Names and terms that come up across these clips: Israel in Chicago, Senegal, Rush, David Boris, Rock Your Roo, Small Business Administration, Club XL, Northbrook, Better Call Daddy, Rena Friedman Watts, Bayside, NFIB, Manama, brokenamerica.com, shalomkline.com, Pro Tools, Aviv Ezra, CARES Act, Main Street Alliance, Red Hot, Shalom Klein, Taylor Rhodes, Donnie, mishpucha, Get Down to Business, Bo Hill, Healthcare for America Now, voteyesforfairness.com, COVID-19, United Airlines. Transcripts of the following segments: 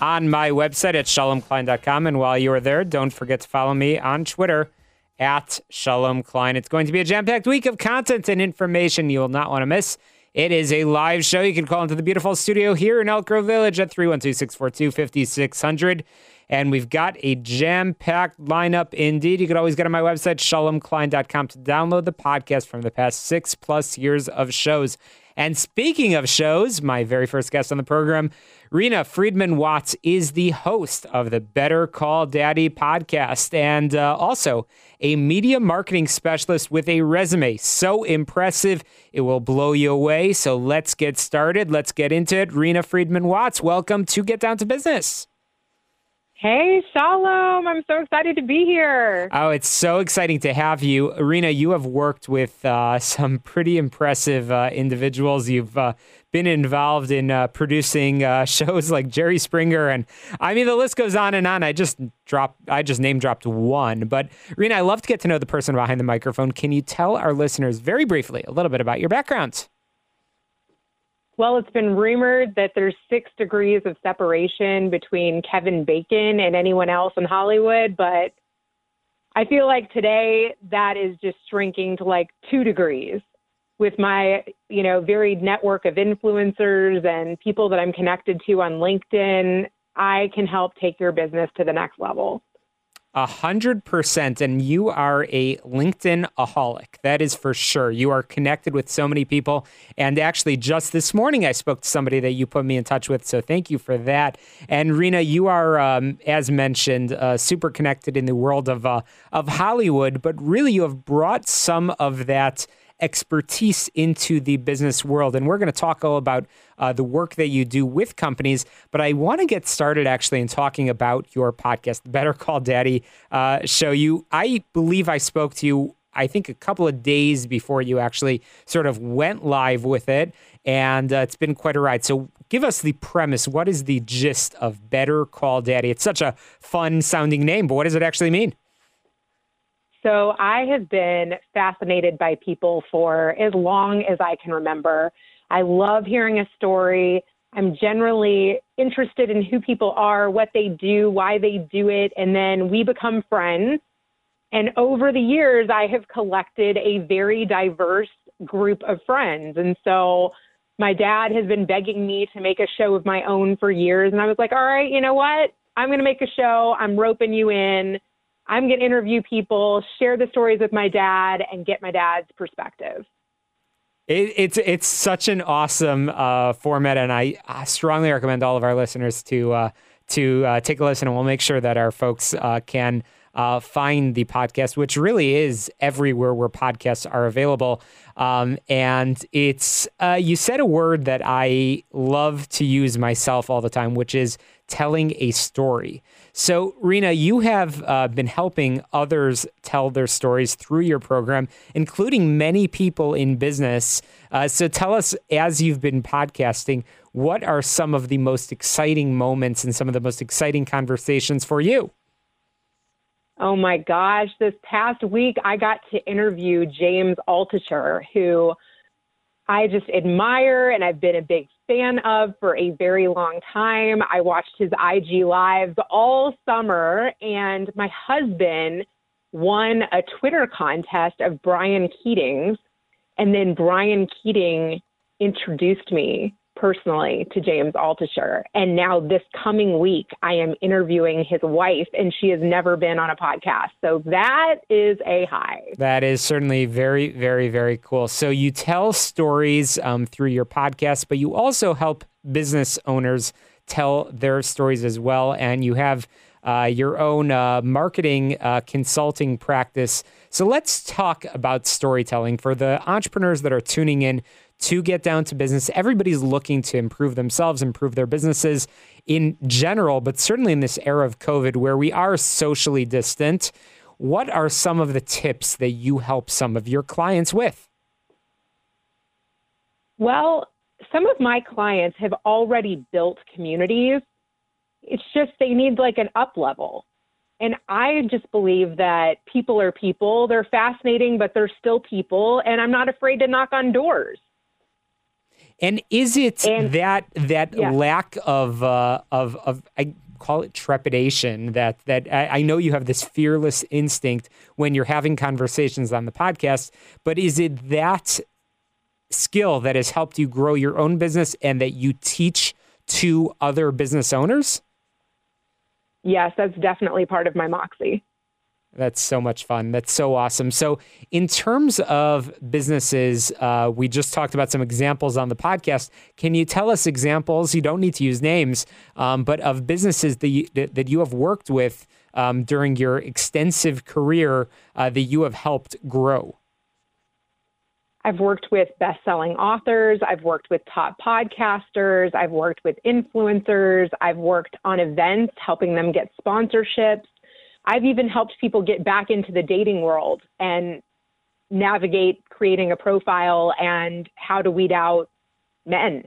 on my website at shalomkline.com. And while you are there, don't forget to follow me on Twitter at Shalom Klein. It's going to be a jam-packed week of content and information you will not want to miss. It is a live show. You can call into the beautiful studio here in Elk Grove Village at 312-642-5600. And we've got a jam-packed lineup indeed. You can always go to my website, shalomkline.com, to download the podcast from the past 6+ years of shows. And speaking of shows, my very first guest on the program, Rena Friedman Watts, is the host of the Better Call Daddy podcast and also a media marketing specialist with a resume so impressive it will blow you away. So let's get started. Let's get into it. Rena Friedman Watts, welcome to Get Down to Business. Hey, Shalom. I'm so excited to be here. Oh, it's so exciting to have you. Rena, you have worked with some pretty impressive individuals. You've been involved in producing shows like Jerry Springer. And I mean, the list goes on and on. I just name dropped one. But Rena, I love to get to know the person behind the microphone. Can you tell our listeners very briefly a little bit about your background? Well, it's been rumored that there's 6 degrees of separation between Kevin Bacon and anyone else in Hollywood, but I feel like today that is just shrinking to like 2 degrees with my, varied network of influencers and people that I'm connected to on LinkedIn. I can help take your business to the next level. 100%. And you are a LinkedIn-aholic. That is for sure. You are connected with so many people. And actually, just this morning, I spoke to somebody that you put me in touch with. So thank you for that. And Rena, you are, as mentioned, super connected in the world of Hollywood. But really, you have brought some of that expertise into the business world. And we're going to talk all about the work that you do with companies. But I want to get started actually in talking about your podcast, the Better Call Daddy show. I believe I spoke to you, I think, a couple of days before you actually sort of went live with it. And it's been quite a ride. So give us the premise. What is the gist of Better Call Daddy? It's such a fun sounding name, but what does it actually mean? So I have been fascinated by people for as long as I can remember. I love hearing a story. I'm generally interested in who people are, what they do, why they do it, and then we become friends. And over the years, I have collected a very diverse group of friends. And so my dad has been begging me to make a show of my own for years. And I was like, all right, you know what? I'm going to make a show. I'm roping you in. I'm going to interview people, share the stories with my dad, and get my dad's perspective. It's such an awesome format, and I strongly recommend all of our listeners to take a listen, and we'll make sure that our folks can find the podcast, which really is everywhere where podcasts are available. And it's you said a word that I love to use myself all the time, which is telling a story. So, Rena, you have been helping others tell their stories through your program, including many people in business. So tell us, as you've been podcasting, what are some of the most exciting moments and some of the most exciting conversations for you? Oh, my gosh. This past week, I got to interview James Altucher, who I just admire and I've been a big fan of for a very long time. I watched his IG lives all summer, and my husband won a Twitter contest of Brian Keating's, and then Brian Keating introduced me personally to James Altucher. And now this coming week, I am interviewing his wife, and she has never been on a podcast. So that is a high. That is certainly very, very, very cool. So you tell stories through your podcast, but you also help business owners tell their stories as well. And you have your own marketing consulting practice. So let's talk about storytelling for the entrepreneurs that are tuning in to Get Down to Business. Everybody's looking to improve themselves, improve their businesses in general, but certainly in this era of COVID where we are socially distant. What are some of the tips that you help some of your clients with? Well, some of my clients have already built communities. It's just they need like an up level. And I just believe that people are people. They're fascinating, but they're still people. And I'm not afraid to knock on doors. And is it that lack of I call it trepidation, that I know you have this fearless instinct when you're having conversations on the podcast, but is it that skill that has helped you grow your own business and that you teach to other business owners? Yes, that's definitely part of my moxie. That's so much fun. That's so awesome. So in terms of businesses, we just talked about some examples on the podcast. Can you tell us examples? You don't need to use names, but of businesses that you have worked with during your extensive career that you have helped grow? I've worked with best-selling authors. I've worked with top podcasters. I've worked with influencers. I've worked on events, helping them get sponsorships. I've even helped people get back into the dating world and navigate creating a profile and how to weed out men.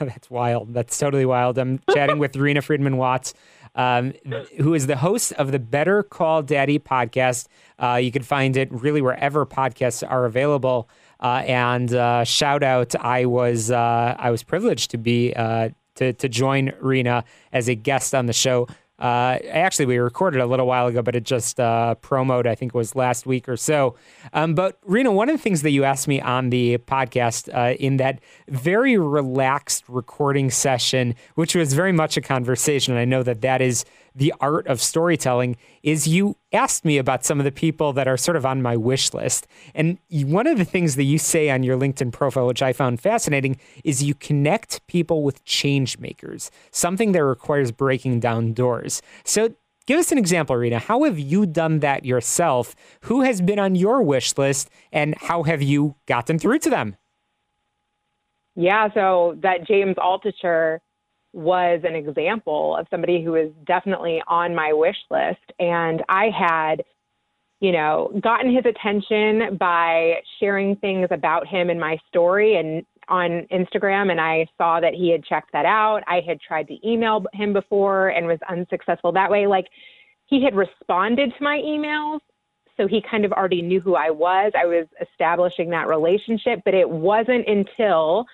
That's wild. That's totally wild. I'm chatting with Rena Friedman Watts, who is the host of the Better Call Daddy podcast. You can find it really wherever podcasts are available. And shout out, I was privileged to be to join Rena as a guest on the show. Actually, we recorded a little while ago, but it just promoted, I think it was last week or so. But Rena, one of the things that you asked me on the podcast in that very relaxed recording session, which was very much a conversation, and I know that is the art of storytelling, is you asked me about some of the people that are sort of on my wish list. And one of the things that you say on your LinkedIn profile, which I found fascinating, is you connect people with change makers, something that requires breaking down doors. So give us an example, Rena. How have you done that yourself? Who has been on your wish list and how have you gotten through to them? Yeah, so that James Altucher was an example of somebody who is definitely on my wish list. And I had, gotten his attention by sharing things about him in my story and on Instagram. And I saw that he had checked that out. I had tried to email him before and was unsuccessful that way. Like he had responded to my emails. So he kind of already knew who I was. I was establishing that relationship, but it wasn't until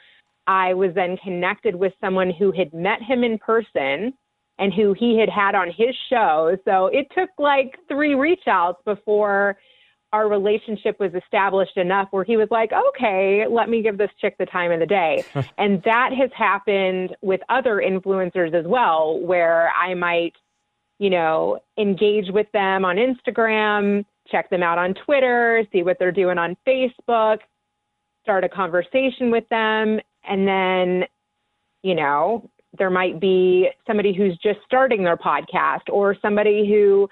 I was then connected with someone who had met him in person and who he had had on his show. So it took like 3 reach outs before our relationship was established enough where he was like, okay, let me give this chick the time of the day. And that has happened with other influencers as well, where I might, engage with them on Instagram, check them out on Twitter, see what they're doing on Facebook, start a conversation with them. And then, there might be somebody who's just starting their podcast or somebody who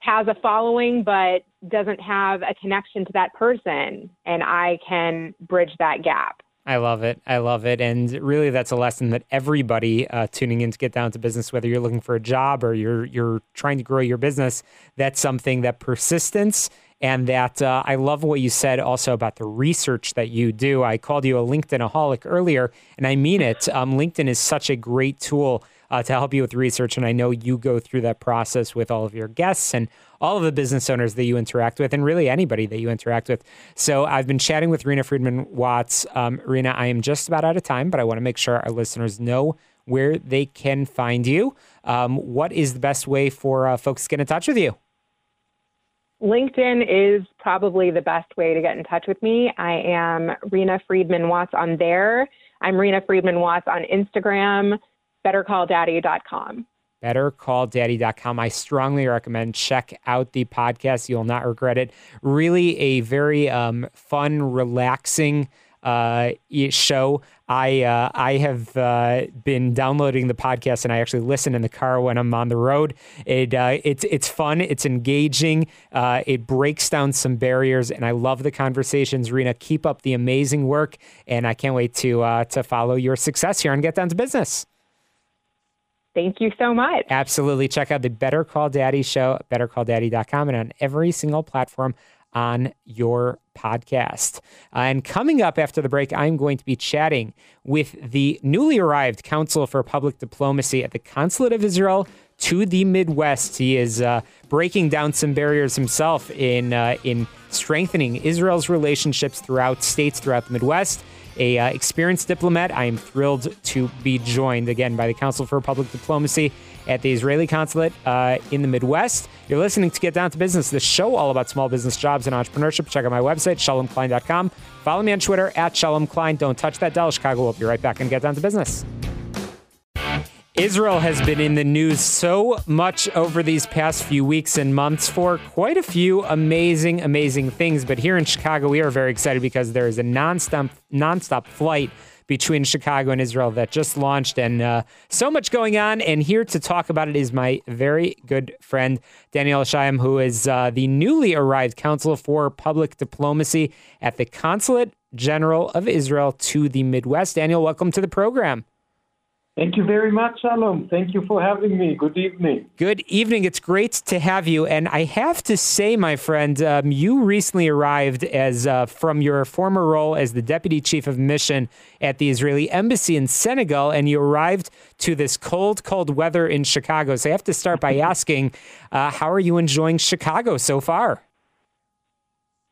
has a following but doesn't have a connection to that person. And I can bridge that gap. I love it. I love it. And really, that's a lesson that everybody tuning in to Get Down to Business, whether you're looking for a job or you're trying to grow your business, that's something that persistence. And that I love what you said also about the research that you do. I called you a LinkedIn-aholic earlier, and I mean it. LinkedIn is such a great tool to help you with research. And I know you go through that process with all of your guests and all of the business owners that you interact with and really anybody that you interact with. So I've been chatting with Rena Friedman Watts. Rena, I am just about out of time, but I want to make sure our listeners know where they can find you. What is the best way for folks to get in touch with you? LinkedIn is probably the best way to get in touch with me. I am Rena Friedman Watts on there. I'm Rena Friedman Watts on Instagram, bettercalldaddy.com. Bettercalldaddy.com. I strongly recommend check out the podcast. You'll not regret it. Really a very fun, relaxing show. I have been downloading the podcast, and I actually listen in the car when I'm on the road. It's fun. It's engaging. It breaks down some barriers, and I love the conversations. Rena, keep up the amazing work, and I can't wait to follow your success here on Get Down to Business. Thank you so much. Absolutely. Check out the Better Call Daddy show at bettercalldaddy.com and on every single platform on your podcast. And coming up after the break, I'm going to be chatting with the newly arrived Counsel for Public Diplomacy at the Consulate of Israel to the Midwest. He is breaking down some barriers himself in strengthening Israel's relationships throughout states throughout the Midwest. A experienced diplomat, I am thrilled to be joined again by the Council for Public Diplomacy at the Israeli Consulate in the Midwest. You're listening to Get Down to Business, the show all about small business, jobs, and entrepreneurship. Check out my website, shalomkline.com. Follow me on Twitter, @ShalomKlein. Don't touch that dial, Chicago. We'll be right back and Get Down to Business. Israel has been in the news so much over these past few weeks and months for quite a few amazing, amazing things. But here in Chicago, we are very excited because there is a nonstop flight between Chicago and Israel that just launched, and so much going on. And here to talk about it is my very good friend, Daniel Shayim, who is the newly arrived Counsel for Public Diplomacy at the Consulate General of Israel to the Midwest. Daniel, welcome to the program. Thank you very much, Shalom. Thank you for having me. Good evening. Good evening. It's great to have you. And I have to say, my friend, you recently arrived as from your former role as the Deputy Chief of Mission at the Israeli Embassy in Senegal, and you arrived to this cold, cold weather in Chicago. So I have to start by asking, how are you enjoying Chicago so far?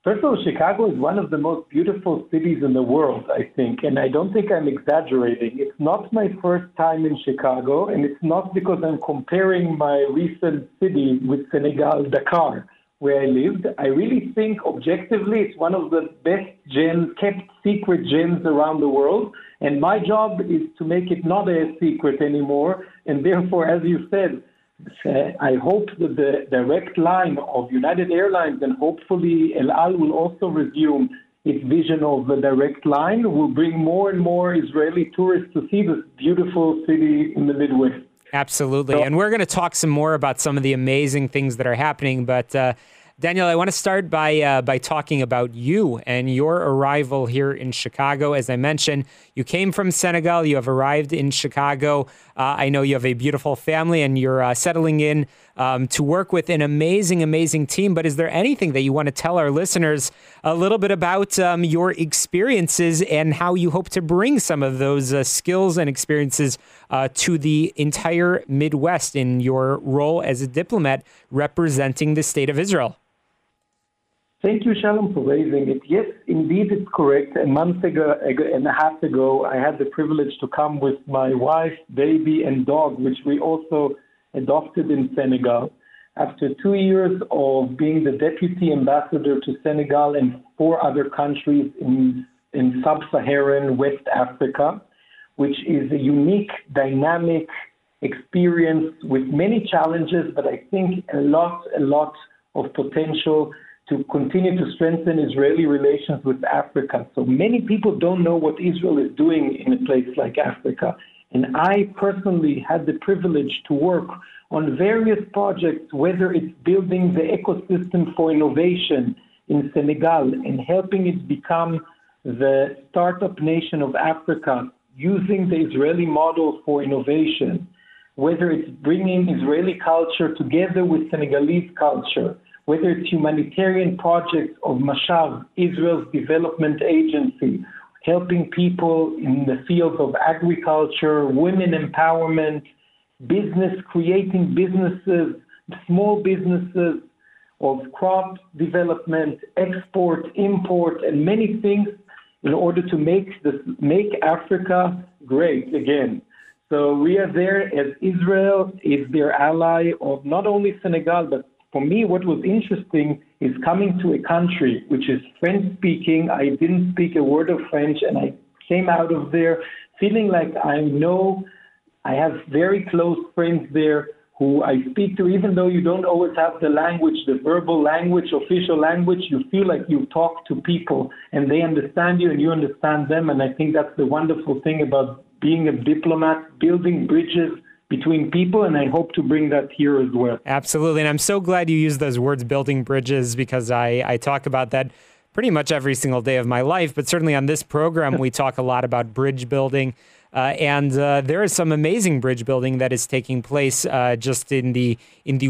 First of all, Chicago is one of the most beautiful cities in the world, I think, and I don't think I'm exaggerating. It's not my first time in Chicago, and it's not because I'm comparing my recent city with Senegal, Dakar, where I lived. I really think, objectively, it's one of the best gems, kept secret gems around the world, and my job is to make it not a secret anymore, and therefore, as you said, I hope that the direct line of United Airlines, and hopefully El Al will also resume its vision of the direct line, will bring more and more Israeli tourists to see this beautiful city in the Midwest. Absolutely. So, and we're going to talk some more about some of the amazing things that are happening. But Daniel, I want to start by talking about you and your arrival here in Chicago. As I mentioned, you came from Senegal. You have arrived in Chicago. I know you have a beautiful family, and you're settling in to work with an amazing, amazing team. But is there anything that you want to tell our listeners a little bit about your experiences and how you hope to bring some of those skills and experiences to the entire Midwest in your role as a diplomat representing the state of Israel? Thank you, Shalom, for raising it. Yes, indeed, it's correct. A month and a half ago, I had the privilege to come with my wife, baby, and dog, which we also adopted in Senegal. After 2 years of being the deputy ambassador to Senegal and 4 other countries in sub-Saharan West Africa, which is a unique, dynamic experience with many challenges, but I think a lot of potential to continue to strengthen Israeli relations with Africa. So many people don't know what Israel is doing in a place like Africa. And I personally had the privilege to work on various projects, whether it's building the ecosystem for innovation in Senegal and helping it become the startup nation of Africa, using the Israeli model for innovation, whether it's bringing Israeli culture together with Senegalese culture, whether it's humanitarian projects of Mashav, Israel's development agency, helping people in the fields of agriculture, women empowerment, business, creating businesses, small businesses, of crop development, export, import, and many things in order to make Africa great again. So we are there as Israel is their ally of not only Senegal, but for me, what was interesting is coming to a country which is French-speaking. I didn't speak a word of French, and I came out of there feeling like I have very close friends there who I speak to, even though you don't always have the language, the verbal language, official language, you feel like you talk to people and they understand you and you understand them. And I think that's the wonderful thing about being a diplomat, building bridges between people, and I hope to bring that here as well. Absolutely. And I'm so glad you use those words, building bridges, because I talk about that pretty much every single day of my life. But certainly on this program, we talk a lot about bridge building. And there is some amazing bridge building that is taking place just in the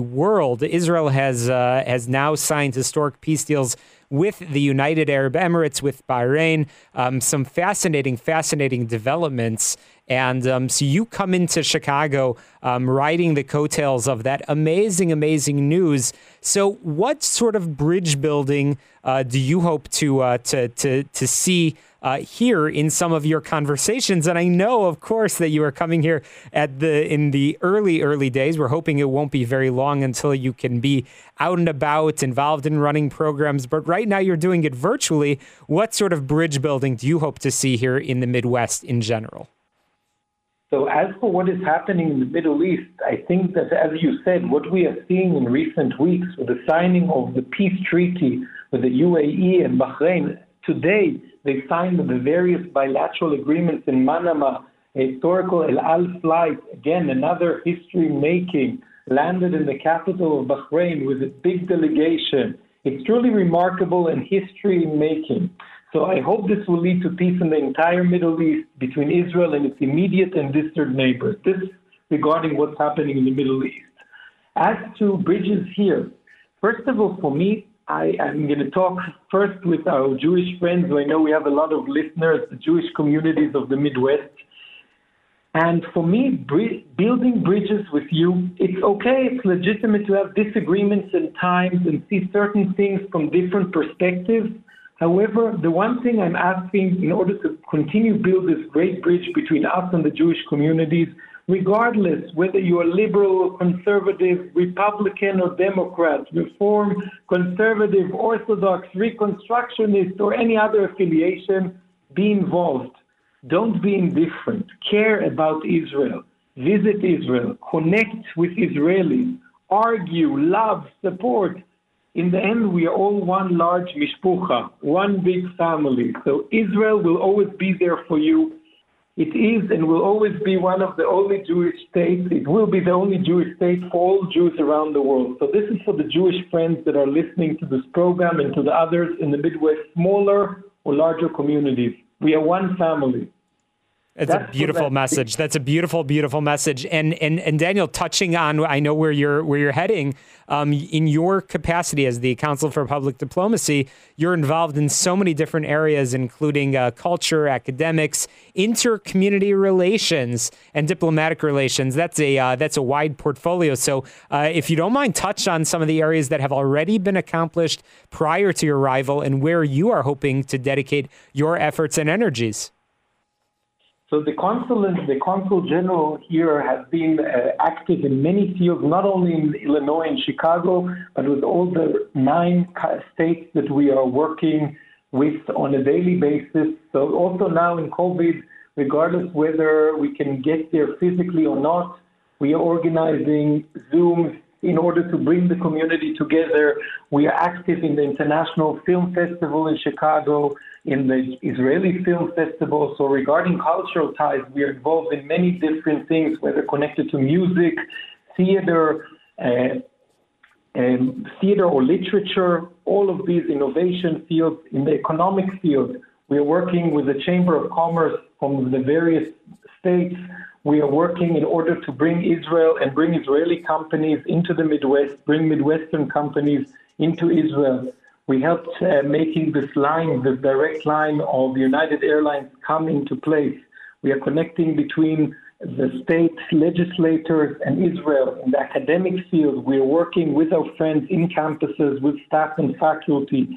world. Israel has now signed historic peace deals with the United Arab Emirates, with Bahrain, some fascinating developments. And so you come into Chicago riding the coattails of that amazing news. So what sort of bridge building do you hope to see here in some of your conversations? And I know, of course, that you are coming here in the early days. We're hoping it won't be very long until you can be out and about, involved in running programs. But right now you're doing it virtually. What sort of bridge building do you hope to see here in the Midwest in general? So as for what is happening in the Middle East, I think that, as you said, what we are seeing in recent weeks with the signing of the peace treaty with the UAE and Bahrain, today they signed the various bilateral agreements in Manama, a historical El Al flight, again, another history-making, landed in the capital of Bahrain with a big delegation. It's truly remarkable and history-making. So I hope this will lead to peace in the entire Middle East between Israel and its immediate and distant neighbors. This regarding what's happening in the Middle East. As to bridges here, first of all, for me, I'm going to talk first with our Jewish friends. I know we have a lot of listeners, the Jewish communities of the Midwest. And for me, building bridges with you, it's okay, it's legitimate to have disagreements and times and see certain things from different perspectives. However, the one thing I'm asking in order to continue build this great bridge between us and the Jewish communities, regardless whether you are liberal or conservative, Republican or Democrat, Reform, conservative, Orthodox, Reconstructionist, or any other affiliation, be involved. Don't be indifferent. Care about Israel. Visit Israel. Connect with Israelis. Argue, love, support. In the end, we are all one large mishpucha, one big family. So Israel will always be there for you. It is and will always be one of the only Jewish states. It will be the only Jewish state for all Jews around the world. So this is for the Jewish friends that are listening to this program and to the others in the Midwest, smaller or larger communities. We are one family. That's a beautiful message. That's a beautiful message. And Daniel, touching on, I know where you're heading, in your capacity as the Council for Public Diplomacy, you're involved in so many different areas, including culture, academics, inter-community relations, and diplomatic relations. That's a wide portfolio. So if you don't mind, touch on some of the areas that have already been accomplished prior to your arrival and where you are hoping to dedicate your efforts and energies. So the Consul General here has been active in many fields, not only in Illinois and Chicago, but with all the 9 states that we are working with on a daily basis. So also now in COVID, regardless whether we can get there physically or not, we are organizing Zooms in order to bring the community together. We are active in the International Film Festival in Chicago, in the Israeli Film Festival. So regarding cultural ties, we are involved in many different things, whether connected to music, theater, theater or literature, all of these innovation fields. In the economic field, we are working with the Chamber of Commerce from the various states. We are working in order to bring Israel and bring Israeli companies into the Midwest, bring Midwestern companies into Israel. We helped making this line, this direct line of United Airlines come into place. We are connecting between the state legislators and Israel. In the academic field, we are working with our friends in campuses, with staff and faculty,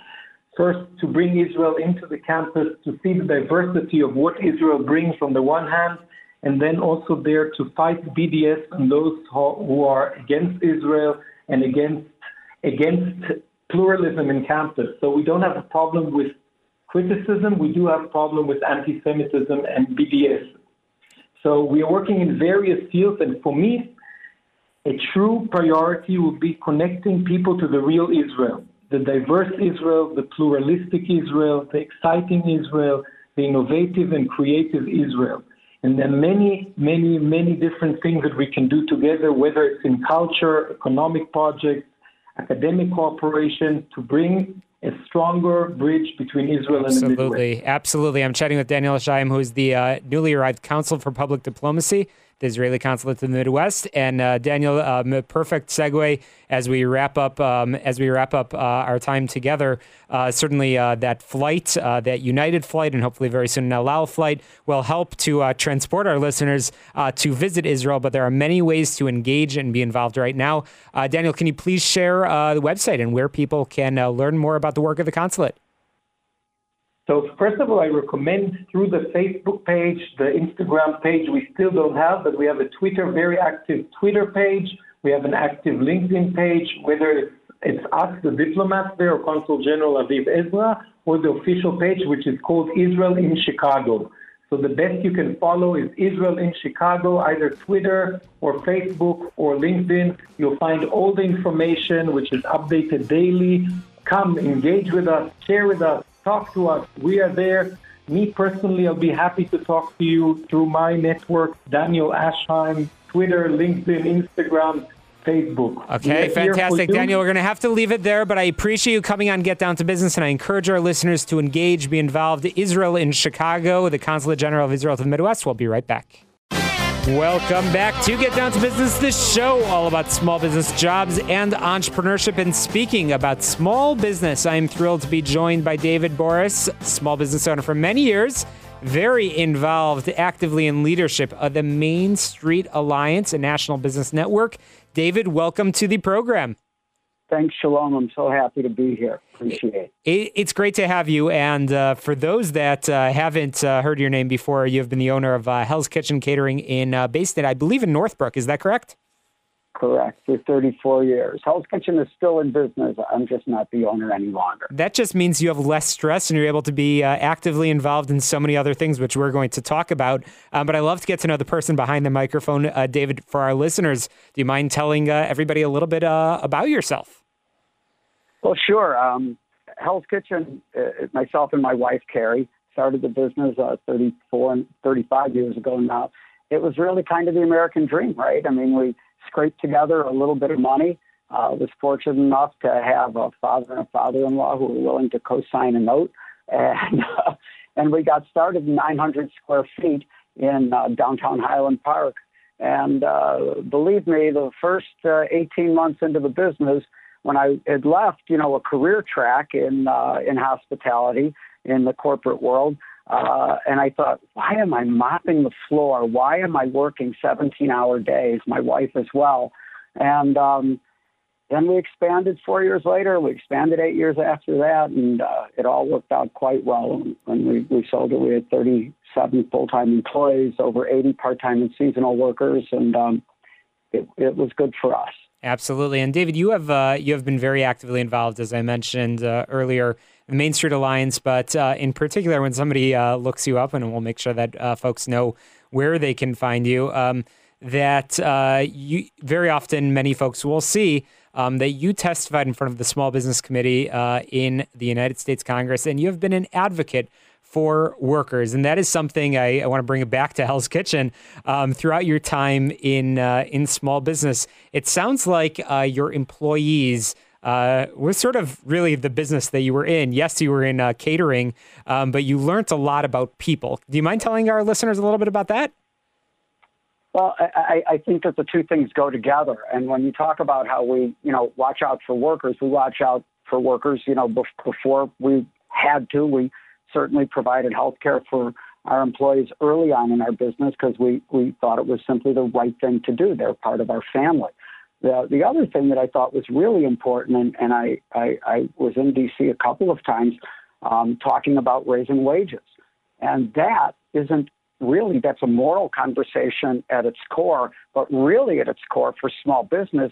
first to bring Israel into the campus, to see the diversity of what Israel brings on the one hand, and then also there to fight BDS and those who are against Israel and against pluralism in campus. So we don't have a problem with criticism. We do have a problem with anti-Semitism and BDS. So we are working in various fields. And for me, A true priority will be connecting people to the real Israel, the diverse Israel, the pluralistic Israel, the exciting Israel, the innovative and creative Israel. And there are many, many, many different things that we can do together, whether it's in culture, economic projects, academic cooperation, to bring a stronger bridge between Israel and the Midwest. Absolutely. I'm chatting with Daniel Shayim, who is the newly arrived Counsel for Public Diplomacy, the Israeli Consulate in the Midwest. And Daniel, a perfect segue as we wrap up our time together. Certainly, that flight, that United flight, and hopefully very soon an El Al flight, will help to transport our listeners to visit Israel. But there are many ways to engage and be involved right now. Daniel, can you please share the website and where people can learn more about the work of the consulate? So first of all, I recommend through the Facebook page, the Instagram page we still don't have, but we have a Twitter, very active Twitter page. We have an active LinkedIn page, whether it's us, the diplomats there, or Consul General Aviv Ezra, or the official page, which is called Israel in Chicago. So the best you can follow is Israel in Chicago, either Twitter or Facebook or LinkedIn. You'll find all the information, which is updated daily. Come, engage with us, share with us. Talk to us. We are there. Me personally, I'll be happy to talk to you through my network, Daniel Ashheim, Twitter, LinkedIn, Instagram, Facebook. Okay, fantastic. Daniel, we're going to have to leave it there, but I appreciate you coming on Get Down to Business, and I encourage our listeners to engage, be involved. Israel in Chicago, the Consulate General of Israel to the Midwest. We'll be right back. Welcome back to Get Down to Business, the show all about small business jobs and entrepreneurship. And speaking about small business, I am thrilled to be joined by David Boris, small business owner for many years, very involved actively in leadership of the Main Street Alliance, a national business network. David, welcome to the program. Thanks, Shalom. I'm so happy to be here. Appreciate it. It's great to have you. And for those that haven't heard your name before, you've been the owner of Hell's Kitchen Catering in Bayside, I believe in Northbrook. Is that correct? Correct. For 34 years. Hell's Kitchen is still in business. I'm just not the owner any longer. That just means you have less stress and you're able to be actively involved in so many other things, which we're going to talk about. But I love to get to know the person behind the microphone. David, for our listeners, do you mind telling everybody a little bit about yourself? Well, sure. Hell's Kitchen, myself and my wife, Carrie, started the business 35 years ago now. It was really kind of the American dream, right? I mean, we scraped together a little bit of money. Was fortunate enough to have a father and a father-in-law who were willing to co-sign a note. And we got started in 900 square feet in downtown Highland Park. And believe me, the first 18 months into the business, when I had left, a career track in hospitality, in the corporate world, and I thought, why am I mopping the floor? Why am I working 17-hour days? My wife as well. And then we expanded 4 years later. We expanded 8 years after that, and it all worked out quite well. When we sold it, we had 37 full-time employees, over 80 part-time and seasonal workers, and it was good for us. Absolutely. And David, you have been very actively involved, as I mentioned earlier, the Main Street Alliance, but in particular, when somebody looks you up, and we'll make sure that folks know where they can find you, that you very often, many folks will see that you testified in front of the Small Business Committee in the United States Congress, and you have been an advocate for workers. And that is something I want to bring it back to Hell's Kitchen. Throughout your time in small business, it sounds like your employees was sort of really the business that you were in. Yes, you were in catering, but you learned a lot about people. Do you mind telling our listeners a little bit about that? Well, I think that the two things go together. And when you talk about how we, watch out for workers, before we had to, we certainly provided health care for our employees early on in our business because we thought it was simply the right thing to do. They're part of our family. The other thing that I thought was really important, and I was in D.C. a couple of times talking about raising wages. And that's a moral conversation at its core, but really at its core for small business,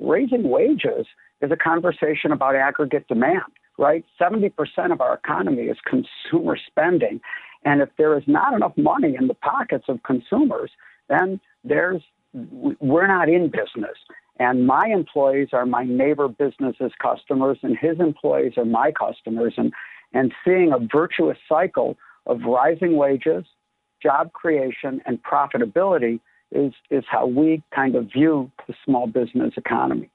raising wages is a conversation about aggregate demand. Right? 70% of our economy is consumer spending. And if there is not enough money in the pockets of consumers, then there's we're not in business. And my employees are my neighbor business's customers, and his employees are my customers. And seeing a virtuous cycle of rising wages, job creation, and profitability is how we kind of view the small business economy.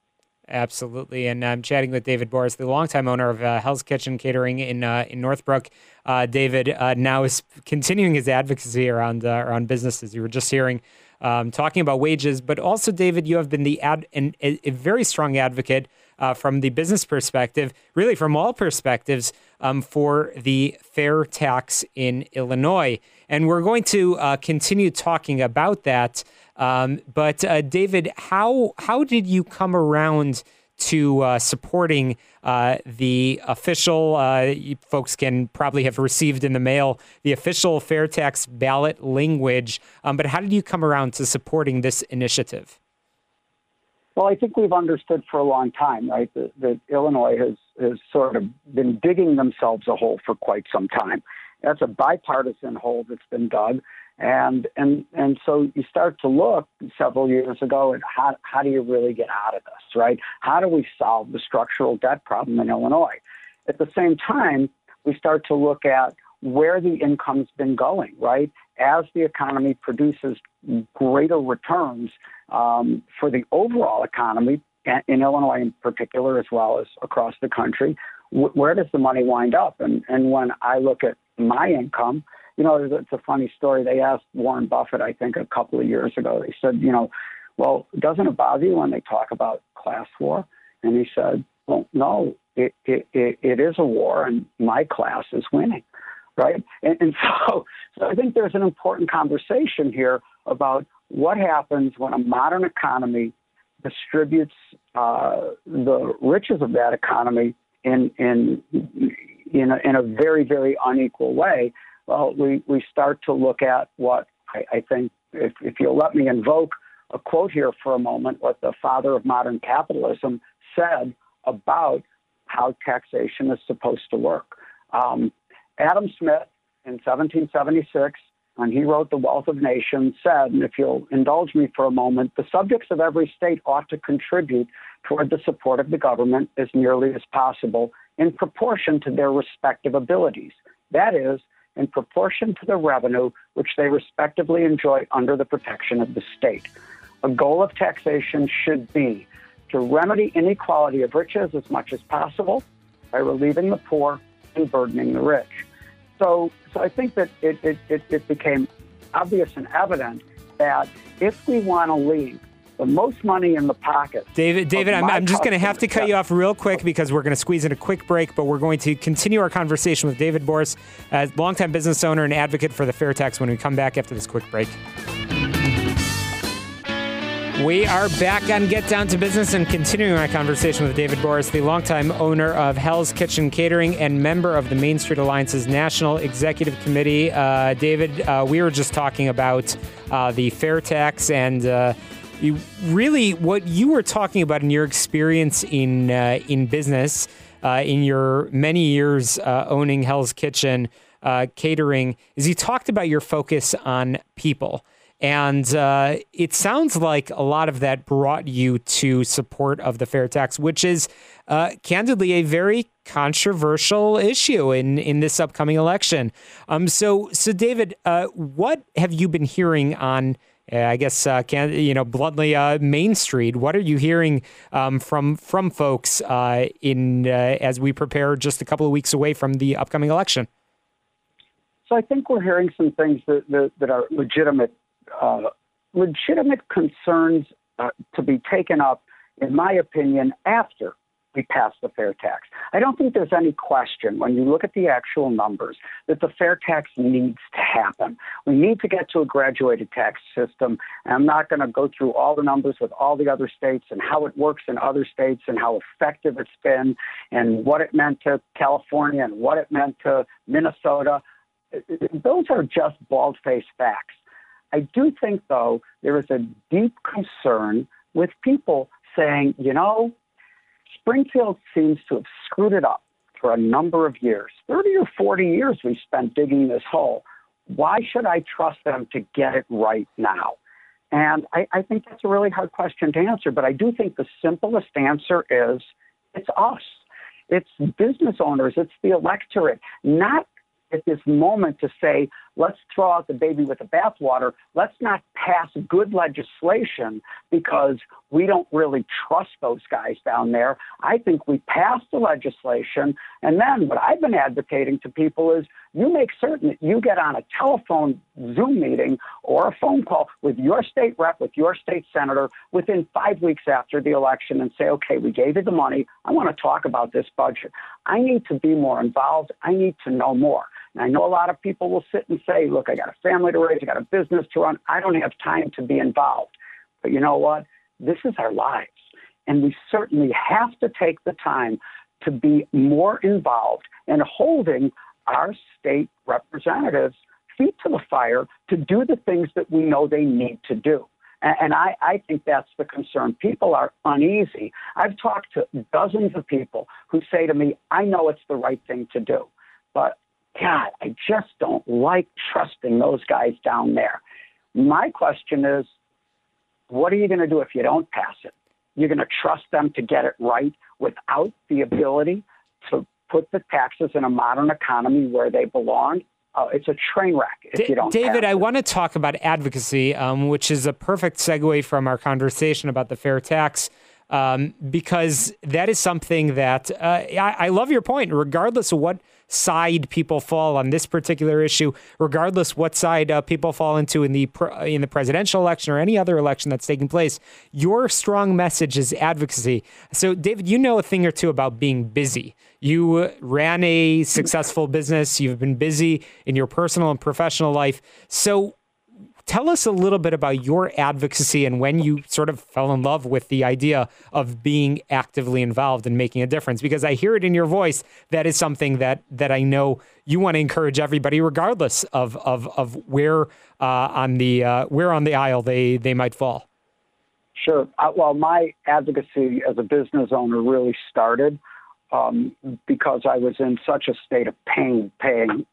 Absolutely. And I'm chatting with David Boris, the longtime owner of Hell's Kitchen Catering in Northbrook. David now is continuing his advocacy around businesses. You were just hearing talking about wages, but also, David, you have been a very strong advocate from the business perspective, really from all perspectives, for the fair tax in Illinois. And we're going to continue talking about that. But David, how did you come around to supporting the official, folks can probably have received in the mail, the official fair tax ballot language, but how did you come around to supporting this initiative? Well, I think we've understood for a long time, right, that Illinois has sort of been digging themselves a hole for quite some time. That's a bipartisan hole that's been dug. And so you start to look several years ago at how do you really get out of this, right? How do we solve the structural debt problem in Illinois? At the same time, we start to look at where the income's been going, right? As the economy produces greater returns for the overall economy, in Illinois in particular, as well as across the country, where does the money wind up? And when I look at my income, you know, it's a funny story. They asked Warren Buffett, I think, a couple of years ago. They said, you know, well, doesn't it bother you when they talk about class war? And he said, well, no, it is a war, and my class is winning, right? And so I think there's an important conversation here about what happens when a modern economy distributes the riches of that economy in a very, very unequal way. Well, we start to look at what I think, if you'll let me invoke a quote here for a moment, what the father of modern capitalism said about how taxation is supposed to work. Adam Smith in 1776, when he wrote The Wealth of Nations, said, and if you'll indulge me for a moment, the subjects of every state ought to contribute toward the support of the government as nearly as possible in proportion to their respective abilities. That is, in proportion to the revenue which they respectively enjoy under the protection of the state. A goal of taxation should be to remedy inequality of riches as much as possible by relieving the poor and burdening the rich. So I think that it became obvious and evident that if we want to leave the most money in the pocket. David, I'm just going to have to cut you off real quick because we're going to squeeze in a quick break, but we're going to continue our conversation with David Boris, a longtime business owner and advocate for the fair tax, when we come back after this quick break. We are back on Get Down to Business and continuing my conversation with David Boris, the longtime owner of Hell's Kitchen Catering and member of the Main Street Alliance's National Executive Committee. David, we were just talking about the fair tax and what you were talking about in your experience in business, in your many years owning Hell's Kitchen Catering, is you talked about your focus on people. And it sounds like a lot of that brought you to support of the fair tax, which is candidly a very controversial issue in this upcoming election. So David, what have you been hearing on, I guess, bluntly, Main Street? What are you hearing from folks as we prepare just a couple of weeks away from the upcoming election? So I think we're hearing some things that are legitimate. Legitimate concerns to be taken up, in my opinion, after we pass the fair tax. I don't think there's any question when you look at the actual numbers that the fair tax needs to happen. We need to get to a graduated tax system. And I'm not going to go through all the numbers with all the other states and how it works in other states and how effective it's been and what it meant to California and what it meant to Minnesota. Those are just bald-faced facts. I do think, though, there is a deep concern with people saying, you know, Springfield seems to have screwed it up for a number of years. 30 or 40 years we've spent digging this hole. Why should I trust them to get it right now? And I think that's a really hard question to answer, but I do think the simplest answer is it's us. It's business owners. It's the electorate. Not at this moment to say, let's throw out the baby with the bathwater. Let's not pass good legislation because we don't really trust those guys down there. I think we pass the legislation. And then what I've been advocating to people is you make certain that you get on a telephone Zoom meeting or a phone call with your state rep, with your state senator within 5 weeks after the election and say, okay, we gave you the money. I want to talk about this budget. I need to be more involved. I need to know more. And I know a lot of people will sit and say, look, I got a family to raise, I got a business to run. I don't have time to be involved. But you know what? This is our lives. And we certainly have to take the time to be more involved in holding our state representatives feet to the fire to do the things that we know they need to do. And I think that's the concern. People are uneasy. I've talked to dozens of people who say to me, I know it's the right thing to do, but God, I just don't like trusting those guys down there. My question is, what are you going to do if you don't pass it? You're going to trust them to get it right without the ability to put the taxes in a modern economy where they belong? It's a train wreck if you don't. David, I want to talk about advocacy, which is a perfect segue from our conversation about the fair tax. Because that is something that I love your point, regardless of what side people fall on this particular issue, regardless what side people fall into in the presidential election or any other election that's taking place, your strong message is advocacy. So, David, you know a thing or two about being busy. You ran a successful business. You've been busy in your personal and professional life. So tell us a little bit about your advocacy and when you sort of fell in love with the idea of being actively involved and making a difference, because I hear it in your voice. That is something that I know you want to encourage everybody, regardless of where on the aisle they might fall. Sure. Well, my advocacy as a business owner really started because I was in such a state of pain, paying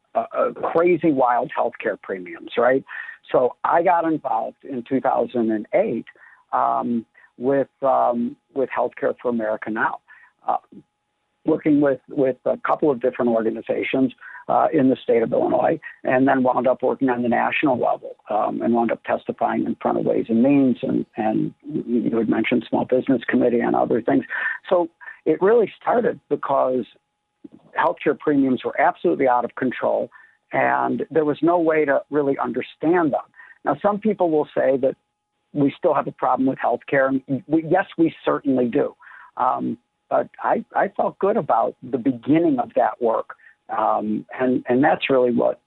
crazy wild healthcare premiums, right? So I got involved in 2008 with Healthcare for America Now, working with a couple of different organizations in the state of Illinois, and then wound up working on the national level and wound up testifying in front of Ways and Means and you had mentioned Small Business Committee and other things. So it really started because healthcare premiums were absolutely out of control. And there was no way to really understand them. Now, some people will say that we still have a problem with healthcare. And yes, we certainly do. But I felt good about the beginning of that work. And that's really what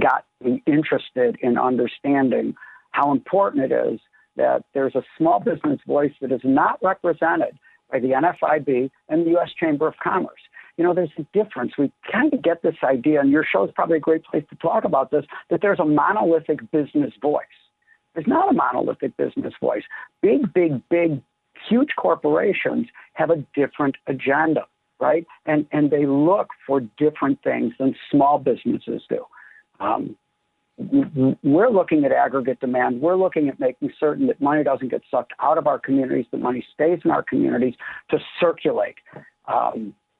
got me interested in understanding how important it is that there's a small business voice that is not represented by the NFIB and the U.S. Chamber of Commerce. You know, there's a difference. We kind of get this idea, and your show is probably a great place to talk about this, that there's a monolithic business voice. There's not a monolithic business voice. Big, huge corporations have a different agenda, right? And they look for different things than small businesses do. We're looking at aggregate demand. We're looking at making certain that money doesn't get sucked out of our communities, that money stays in our communities to circulate.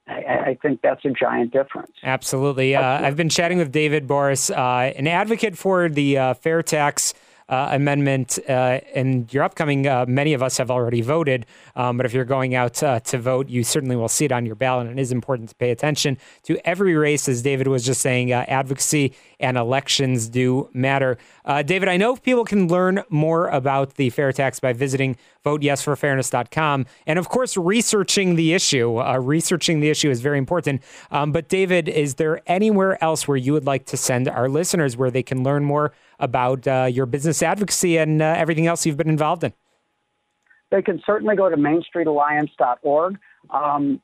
I think that's a giant difference. Absolutely. I've been chatting with David Boris, an advocate for the fair tax amendment, and your upcoming, many of us have already voted, but if you're going out to vote, you certainly will see it on your ballot, and it is important to pay attention to every race, as David was just saying. Advocacy and elections do matter. David, I know people can learn more about the fair tax by visiting voteyesforfairness.com, and of course, researching the issue. Researching the issue is very important, but David, is there anywhere else where you would like to send our listeners where they can learn more about your business advocacy and everything else you've been involved in? They can certainly go to mainstreetalliance.org.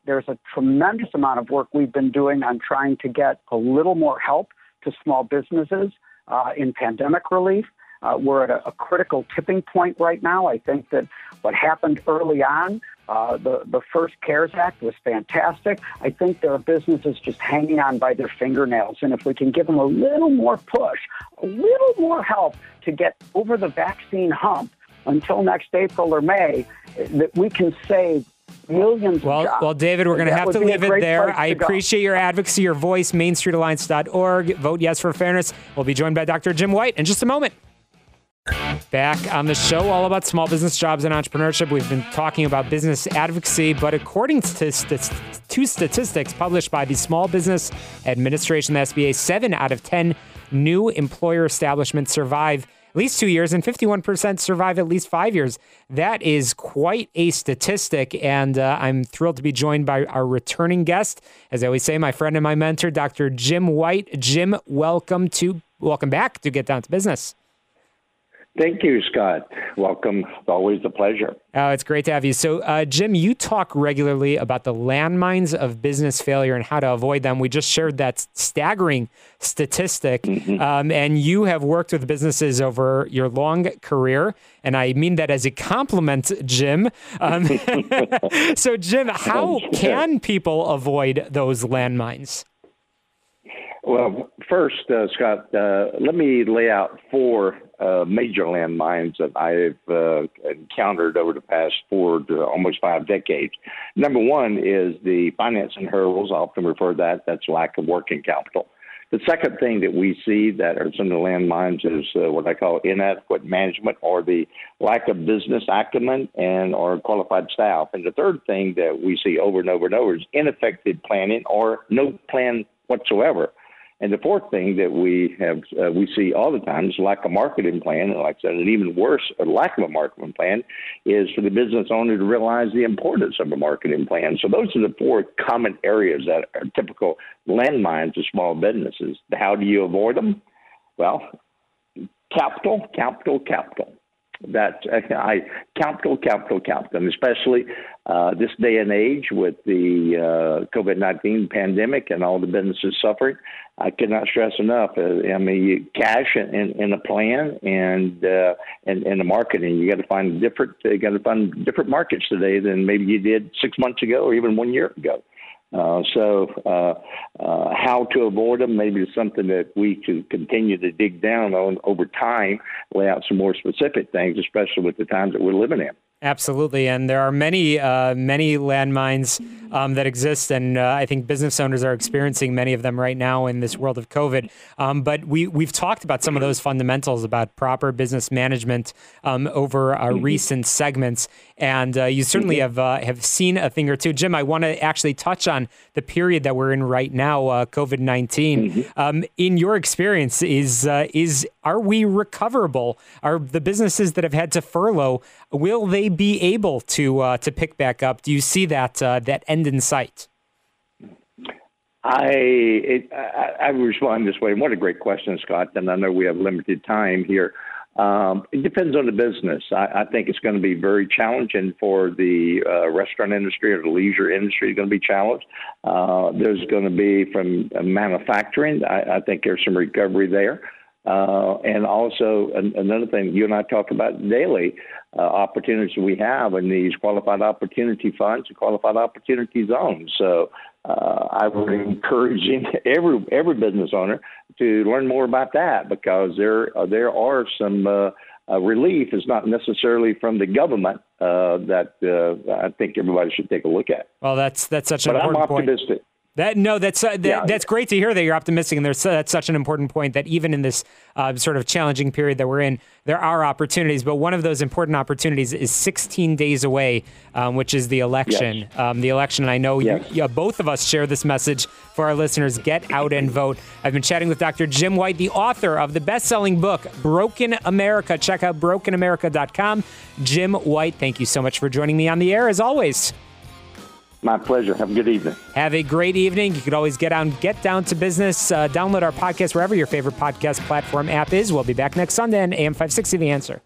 There's a tremendous amount of work we've been doing on trying to get a little more help to small businesses in pandemic relief. We're at a critical tipping point right now. I think that what happened early on, the first CARES Act was fantastic. I think there are businesses just hanging on by their fingernails. And if we can give them a little more push, a little more help to get over the vaccine hump, until next April or May, that we can save millions of jobs. Well, David, we're going to have to leave it there. I appreciate your advocacy, your voice, MainStreetAlliance.org. Vote yes for fairness. We'll be joined by Dr. Jim White in just a moment. Back on the show, all about small business, jobs, and entrepreneurship. We've been talking about business advocacy, but according to two statistics published by the Small Business Administration, the SBA, 7 out of 10 new employer establishments survive at least 2 years, and 51% survive at least 5 years. That is quite a statistic, and I'm thrilled to be joined by our returning guest. As I always say, my friend and my mentor, Dr. Jim White. Jim, welcome back to Get Down to Business. Thank you, Scott. Welcome. It's always a pleasure. Oh, it's great to have you. So, Jim, you talk regularly about the landmines of business failure and how to avoid them. We just shared that staggering statistic, and you have worked with businesses over your long career, and I mean that as a compliment, Jim. So, Jim, how can people avoid those landmines? Well, first, Scott, let me lay out four major landmines that I've encountered over the past 4 to almost 5 decades. Number one is the financing hurdles. I often refer to that's lack of working capital. The second thing that we see that are some of the landmines is what I call inadequate management, or the lack of business acumen and or qualified staff. And the third thing that we see over and over and over is ineffective planning or no plan whatsoever. And the fourth thing that we see all the time is lack of marketing plan. And like I said, an even worse lack of a marketing plan is for the business owner to realize the importance of a marketing plan. So those are the four common areas that are typical landmines of small businesses. How do you avoid them? Well, capital. Capital. And especially this day and age with the COVID-19 pandemic and all the businesses suffering, I cannot stress enough. I mean, cash and a plan and the marketing. You got to find different markets today than maybe you did 6 months ago or even 1 year ago. So how to avoid them maybe is something that we could continue to dig down on over time, lay out some more specific things, especially with the times that we're living in. Absolutely. And there are many landmines that exist. And I think business owners are experiencing many of them right now in this world of COVID. But we've talked about some of those fundamentals about proper business management over our recent segments. And you certainly have seen a thing or two. Jim, I want to actually touch on the period that we're in right now, COVID-19. In your experience, are we recoverable? Are the businesses that have had to furlough, will they be able to pick back up? Do you see that end in sight? I respond this way. What a great question, Scott. And I know we have limited time here. It depends on the business. I think it's going to be very challenging for the restaurant industry or the leisure industry. It's going to be challenged. There's going to be from manufacturing. I think there's some recovery there. And also another thing you and I talk about daily, opportunities we have in these qualified opportunity funds and qualified opportunity zones. So I would encourage every business owner to learn more about that, because there are some relief is not necessarily from the government that I think everybody should take a look at. Well, that's such an important point. But I'm optimistic. That's great to hear that you're optimistic, and that's such an important point that even in this sort of challenging period that we're in, there are opportunities. But one of those important opportunities is 16 days away, which is the election. Yes. I know both of us share this message for our listeners: get out and vote. I've been chatting with Dr. Jim White, the author of the best-selling book, Broken America. Check out brokenamerica.com. Jim White, thank you so much for joining me on the air, as always. My pleasure. Have a good evening. Have a great evening. You can always get down to business. Download our podcast wherever your favorite podcast platform app is. We'll be back next Sunday on AM 560, The Answer.